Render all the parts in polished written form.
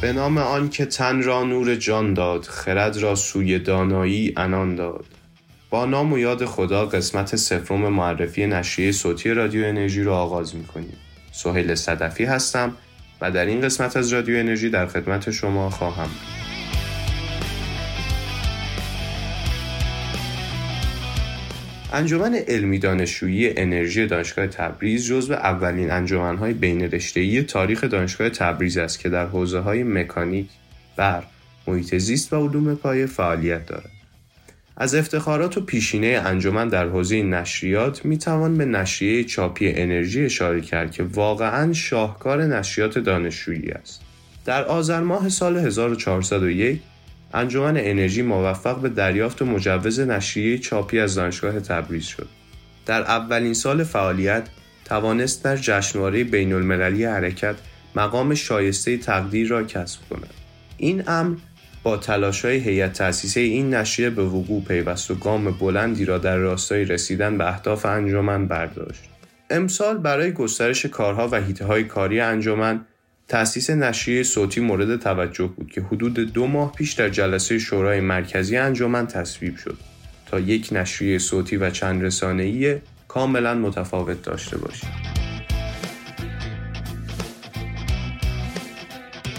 به نام آن که تن را نور جان داد، خرد را سوی دانایی عنان داد. با نام و یاد خدا قسمت 0 معرفی نشریه صوتی رادیو انرژی را آغاز می‌کنیم. سهیل صدفی هستم و در این قسمت از رادیو انرژی در خدمت شما خواهم بود. انجمن علمی دانشجویی انرژی دانشگاه تبریز جزو اولین انجمن‌های بین‌رشته‌ای تاریخ دانشگاه تبریز است که در حوزه‌های مکانیک، برق، محیط زیست و علوم پایه فعالیت دارد. از افتخارات و پیشینه انجمن در حوزه نشریات میتوان به نشریه چاپی انرژی اشاره کرد که واقعاً شاهکار نشریات دانشجویی است. در آذر ماه سال 1401 انجمن انرژی موفق به دریافت مجوز نشریه چاپی از دانشگاه تبریز شد. در اولین سال فعالیت توانست در جشنواره بین‌المللی حرکت مقام شایسته تقدیر را کسب کند. این امر با تلاش‌های هیئت تأسیسه این نشریه به وقوع پیوست و گام بلندی را در راستای رسیدن به اهداف انجمن برداشت. امسال برای گسترش کارها و حیطه‌های کاری انجمن تأسیس نشریه صوتی مورد توجه بود که حدود 2 ماه پیش در جلسه شورای مرکزی انجمن تصویب شد تا یک نشریه صوتی و چند رسانه‌ای کاملا متفاوت داشته باشیم.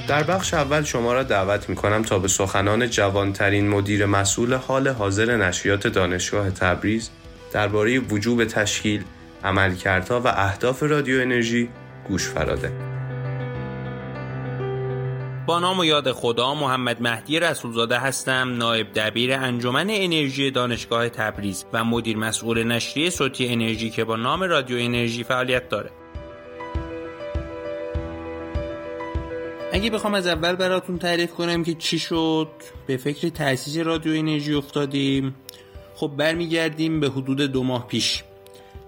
در بخش اول شما را دعوت می‌کنم تا به سخنان جوانترین مدیر مسئول حال حاضر نشریات دانشگاه تبریز درباره وجوب تشکیل، عملکردها و اهداف رادیو انرژی گوش فراده. با نام و یاد خدا، محمد مهدی رسولزاده هستم، نایب دبیر انجمن انرژی دانشگاه تبریز و مدیر مسئول نشریه صوتی انرژی که با نام رادیو انرژی فعالیت داره. اگه بخوام از اول براتون تعریف کنم که چی شد به فکر تأسیس رادیو انرژی افتادیم، خب برمیگردیم به حدود 2 ماه پیش.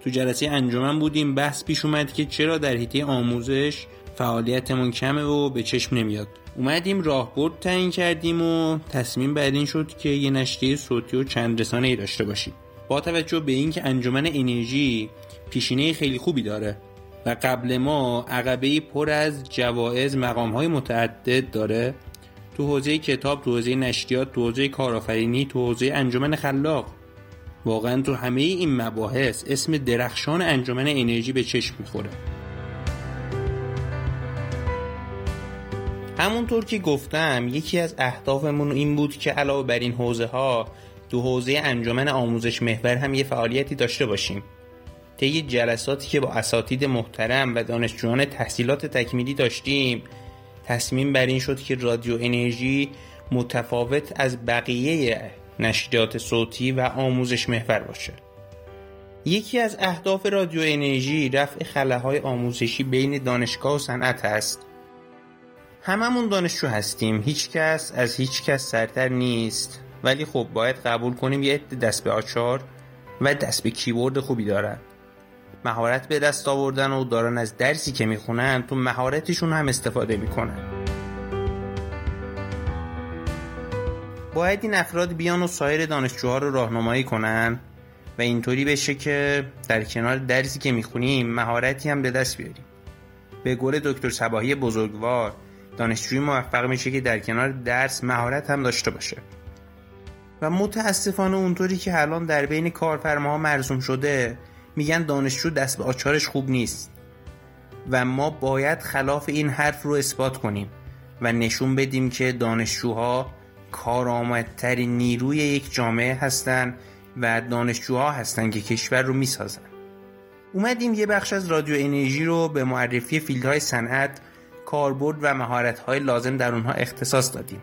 تو جلسه انجمن بودیم، بحث پیش اومد که چرا در حیطه آموزش فعالیتمون کمه و به چشم نمیاد. اومدیم راهبرد تعیین کردیم و تصمیم بر این شد که یه نشریه صوتی و چند رسانه‌ای داشته باشیم. با توجه به اینکه انجمن انرژی پیشینه خیلی خوبی داره و قبل ما عقبه‌ای پر از جوایز، مقام‌های متعدد داره، تو حوزه کتاب، تو حوزه نشریات، تو حوزه کارآفرینی، تو حوزه انجمن خلاق، واقعاً تو همه این مباحث اسم درخشان انجمن انرژی به چشم می‌خوره. همونطور که گفتم یکی از اهدافمون این بود که علاوه بر این حوزه ها تو حوزه انجمن آموزش محور هم یه فعالیتی داشته باشیم. طی جلساتی که با اساتید محترم و دانشجویان تحصیلات تکمیلی داشتیم، تصمیم بر این شد که رادیو انرژی متفاوت از بقیه نشریات صوتی و آموزش محور باشه. یکی از اهداف رادیو انرژی رفع خلاهای آموزشی بین دانشگاه و صنعت است. هممون دانشجو هستیم، هیچکس از هیچکس سرتر نیست، ولی خب باید قبول کنیم یه عده دست به آچار و دست به کیبورد خوبی دارن، مهارت به دست آوردن و دارن از درسی که میخونن تو مهارتشون هم استفاده میکنن. باید این افراد بیان و سایر دانشجوها رو راهنمایی کنن و اینطوری بشه که در کنار درسی که میخونیم مهارتی هم به دست بیاریم. به قول دکتر صباهی بزرگوار، دانشجوی موفق میشه که در کنار درس مهارت هم داشته باشه. و متاسفانه اونطوری که الان در بین کارفرماها مرسوم شده، میگن دانشجو دست به آچارش خوب نیست و ما باید خلاف این حرف رو اثبات کنیم و نشون بدیم که دانشجوها کارآمدترین نیروی یک جامعه هستن و دانشجوها هستن که کشور رو میسازن. اومدیم یه بخش از رادیو انرژی رو به معرفی فیلدهای صنعت، کاربرد و مهارت‌های لازم در اونها اختصاص دادیم.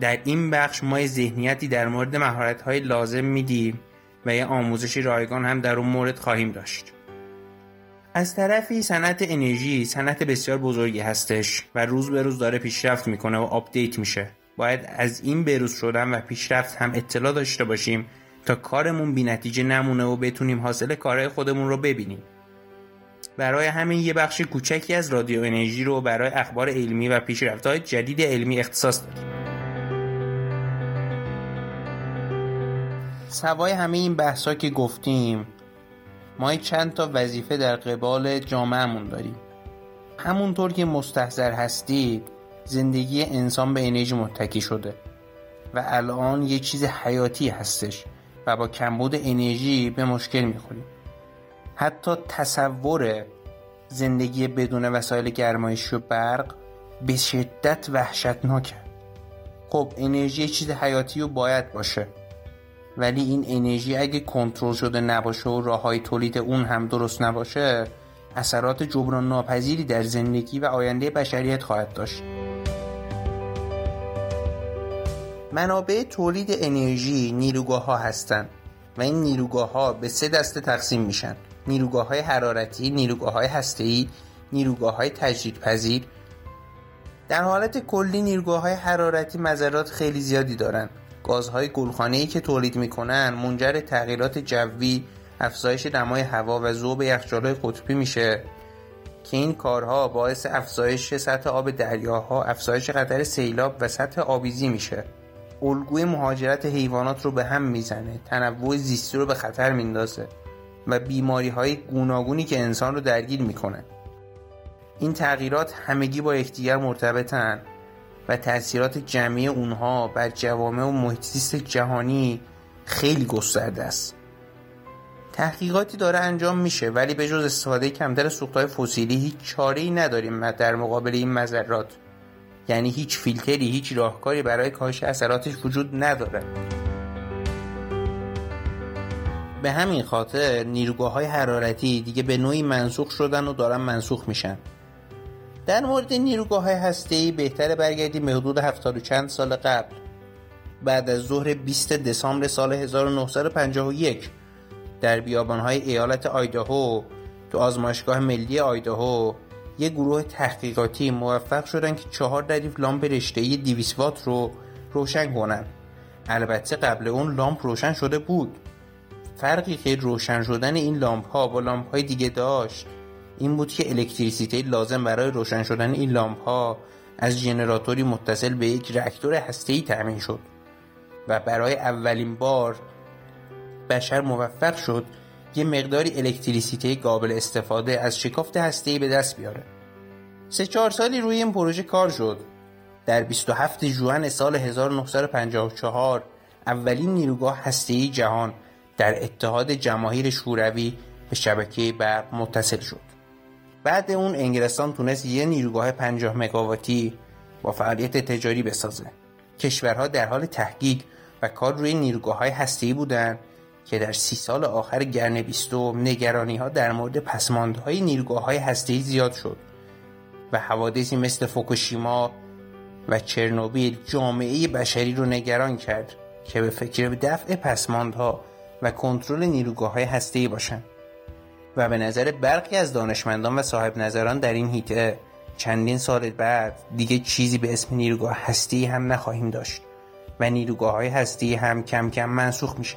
در این بخش ما ذهنیتی در مورد مهارت‌های لازم میدیم و یه آموزشی رایگان هم در اون مورد خواهیم داشت. از طرفی صنعت انرژی صنعت بسیار بزرگی هستش و روز به روز داره پیشرفت میکنه و آپدیت میشه. باید از این بروز شدن و پیشرفت هم اطلاع داشته باشیم تا کارمون بی‌نتیجه نمونه و بتونیم حاصل کارهای خودمون رو ببینیم. برای همین یه بخش کوچکی از رادیو انرژی رو برای اخبار علمی و پیشرفت‌های جدید علمی اختصاص دادیم. سوای همه این بحث‌ها که گفتیم، ما چند تا وظیفه در قبال جامعه‌مون داریم. همونطور که مستحضر هستید، زندگی انسان به انرژی متکی شده و الان یه چیز حیاتی هستش و با کمبود انرژی به مشکل میخوریم. حتی تصور زندگی بدون وسایل گرمایشی و برق به شدت وحشتناکه. خب انرژی چیز حیاتی و باید باشه، ولی این انرژی اگه کنترل شده نباشه و راه‌های تولید اون هم درست نباشه، اثرات جبران ناپذیری در زندگی و آینده بشریت خواهد داشت. منابع تولید انرژی نیروگاه‌ها هستند و این نیروگاه‌ها به 3 دسته تقسیم میشن: نیروگاه‌های حرارتی، نیروگاه‌های هسته‌ای، نیروگاه‌های تجدیدپذیر. در حالت کلی نیروگاه‌های حرارتی مضرات خیلی زیادی دارن. گازهای گلخانه‌ای که تولید میکنن منجر تغییرات جوی، افزایش دمای هوا و ذوب یخچال‌های قطبی میشه که این کارها باعث افزایش سطح آب دریاها، افزایش خطر سیلاب و سطح آبیزی میشه. الگوی مهاجرت حیوانات رو به هم میزنه، تنوع زیستی رو به خطر میندازه و بیماری‌های گوناگونی که انسان رو درگیر میکنه. این تغییرات همگی با یکدیگر مرتبطن و تأثیرات جمعی اونها بر جوامع و محیط زیست جهانی خیلی گسترده است. تحقیقاتی داره انجام میشه، ولی به جز استفاده کمتر سوخت‌های فسیلی هیچ چاره‌ای نداریم در مقابل این مضرات. یعنی هیچ فیلتری، هیچ راهکاری برای کاهش اثراتش وجود نداره. به همین خاطر نیروگاه‌های حرارتی دیگه به نوعی منسوخ شدن و دارن منسوخ میشن. در مورد نیروگاه‌های هسته‌ای بهتره برگردیم به حدود 70 و چند سال قبل، بعد از ظهر 20 دسامبر سال 1951 در بیابان‌های ایالت آیداهو تو آزمایشگاه ملی آیداهو یک گروه تحقیقاتی موفق شدن که 4 ردیف لامپ رشته‌ای 200 وات رو روشن کنن. البته قبل اون لامپ روشن شده بود. فرقی که روشن شدن این لامپ‌ها با لامپ‌های دیگه داشت این بود که الکتریسیته لازم برای روشن شدن این لامپ‌ها از جنراتوری متصل به یک راکتور هسته‌ای تأمین شد و برای اولین بار بشر موفق شد یه مقداری الکتریسیته قابل استفاده از شکافت هسته‌ای به دست بیاره. 3-4 سالی روی این پروژه کار شد. در 27 ژوئن سال 1954 اولین نیروگاه هسته‌ای جهان در اتحاد جماهیر شوروی به شبکه برق متصل شد. بعد اون انگلستان تونست یه نیروگاه 50 مگاواتی با فعالیت تجاری بسازه. کشورها در حال تحقیق و کار روی نیروگاه‌های هسته‌ای بودن که در 30 سال آخر قرن 20 نگرانی‌ها در مورد پسماندهای نیروگاه‌های هسته‌ای زیاد شد و حوادثی مثل فوکوشیما و چرنوبیل جامعه بشری رو نگران کرد که به فکر دفع پسماندها و کنترل نیروگاه‌های هسته‌ای باشند. و به نظر برخی از دانشمندان و صاحب نظران در این حیطه چندین سال بعد دیگه چیزی به اسم نیروگاه هسته‌ای هم نخواهیم داشت و نیروگاه‌های هسته‌ای هم کم کم منسوخ میشه.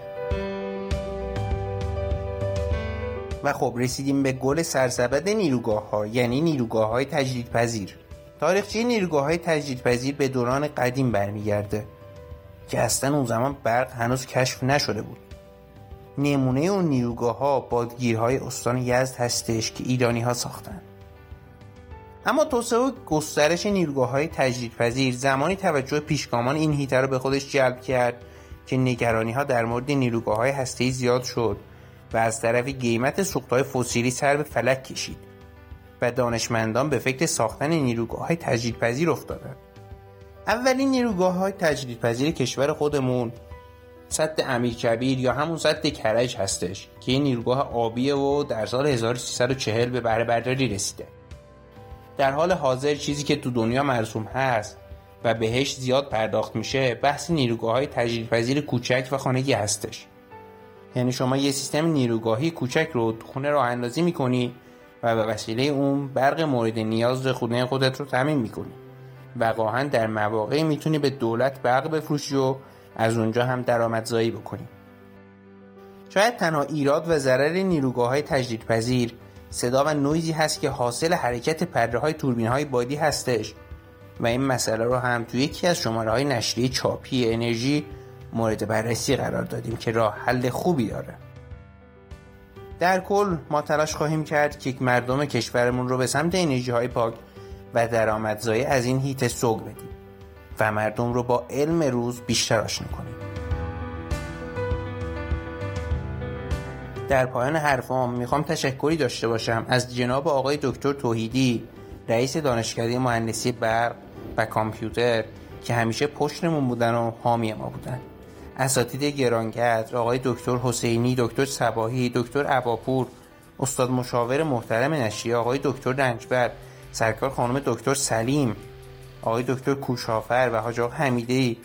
و خب رسیدیم به گل سرسبد نیروگاه‌ها، یعنی نیروگاه‌های تجدیدپذیر. تاریخچه نیروگاه‌های تجدیدپذیر به دوران قدیم برمیگرده که اصلا اون زمان برق هنوز کشف نشده بود. نمونه اون نیروگاه‌ها بادگیرهای استان یزد هستش که ایرانی‌ها ساختن. اما توسعه و گسترش نیروگاه‌های تجدیدپذیر زمانی توجه پیشگامان این حیطه رو به خودش جلب کرد که نگرانی‌ها در مورد نیروگاه‌های هسته‌ای زیاد شد و از طرفی قیمت سوخت‌های فسیلی سر به فلک کشید و دانشمندان به فکر ساختن نیروگاه‌های تجدیدپذیر افتادند. اولین نیروگاه‌های تجدیدپذیر کشور خودمون سد امیر کبیر یا همون سد کرج هستش که این نیروگاه آبیه و در سال 1340 به بهره برداری رسیده. در حال حاضر چیزی که تو دنیا مرسوم هست و بهش زیاد پرداخت میشه بحث نیروگاه‌های تجدیدپذیر کوچک و خانگی هستش. یعنی شما یه سیستم نیروگاهی کوچک رو تو خونه راه اندازی میکنی و به وسیله اون برق مورد نیاز خونه خودت رو تامین میکنی. واقعاً در مواقعی میتونی به دولت برق بفروشی و از اونجا هم درآمدزایی بکنیم. شاید تنها ایراد و ضرر نیروگاه‌های تجدیدپذیر صدا و نویزی هست که حاصل حرکت پره‌های توربین‌های بادی هستش و این مسئله رو هم توی یکی از شماره‌های نشریه چاپی انرژی مورد بررسی قرار دادیم که راه حل خوبی داره. در کل ما تلاش خواهیم کرد که مردم کشورمون رو به سمت انرژی‌های پاک و درآمدزایی از این هیته سوق بدیم و مردم رو با علم روز بیشتر آشنا کنیم. در پایان حرفام میخوام تشکری داشته باشم از جناب آقای دکتر توحیدی، رئیس دانشکده مهندسی برق و کامپیوتر، که همیشه پشتمون بودن و حامی ما بودن. اساتید گرانقدر آقای دکتر حسینی، دکتر صباهی، دکتر اباپور، استاد مشاور محترم نشریه آقای دکتر رنجبر، سرکار خانم دکتر سلیم، آقای دکتر کوشافر و حاج آقا حمیدی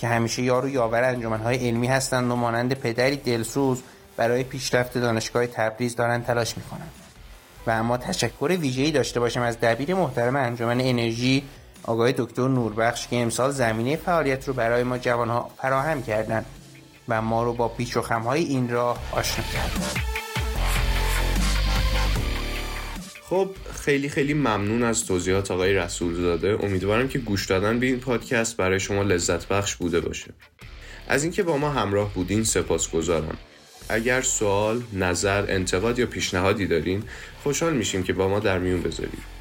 که همیشه یار و یاور انجمن‌های علمی هستند و مانند پدری دلسوز برای پیشرفت دانشگاه تبریز دارن تلاش میکنن. و اما تشکر ویژه‌ای داشته باشم از دبیر محترم انجمن انرژی آقای دکتر نوربخش که امسال زمینه فعالیت رو برای ما جوانها فراهم کردن و ما رو با پیچ و خم‌های این راه آشنا کردن. خب خیلی ممنون از توضیحات آقای رسولزاده. امیدوارم که گوش دادن به این پادکست برای شما لذت بخش بوده باشه. از اینکه با ما همراه بودین سپاسگزارم. اگر سوال، نظر، انتقاد یا پیشنهادی دارین، خوشحال میشیم که با ما در میون بذارید.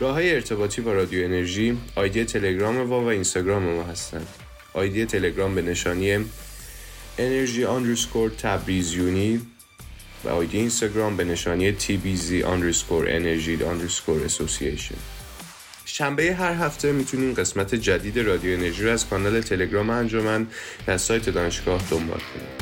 راههای ارتباطی با رادیو انرژی آیدی تلگرام و اینستاگرام ما هستند. آیدی تلگرام به نشانی energy_tarbrizuni و آیدی اینستاگرام به نشانی tbz_energy_association. شنبه هر هفته میتونین قسمت جدید رادیو انرژی رو از کانال تلگرام انجمن و سایت دانشگاه دنبال کنید.